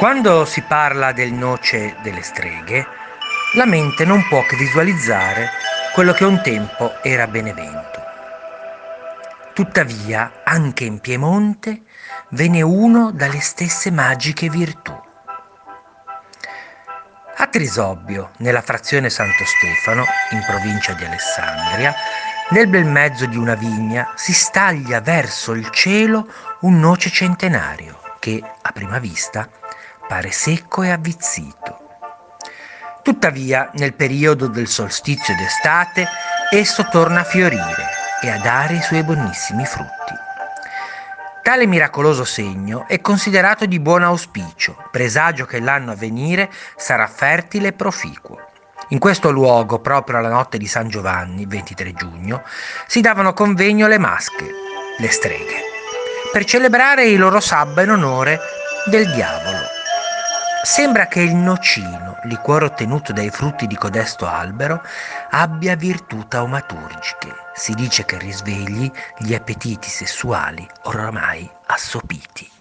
Quando si parla del noce delle streghe, la mente non può che visualizzare quello che un tempo era Benevento. Tuttavia, anche in Piemonte ve n'è uno dalle stesse magiche virtù. A Trisobbio, nella frazione Santo Stefano, in provincia di Alessandria, nel bel mezzo di una vigna si staglia verso il cielo un noce centenario che, a prima vista, pare secco e avvizzito. Tuttavia, nel periodo del solstizio d'estate, esso torna a fiorire e a dare i suoi buonissimi frutti. Tale miracoloso segno è considerato di buon auspicio, presagio che l'anno a venire sarà fertile e proficuo. In questo luogo, proprio alla notte di San Giovanni, 23 giugno, si davano convegno le masche, le streghe, per celebrare il loro sabba in onore del diavolo. Sembra che il nocino, liquore ottenuto dai frutti di codesto albero, abbia virtù taumaturgiche. Si dice che risvegli gli appetiti sessuali oramai assopiti.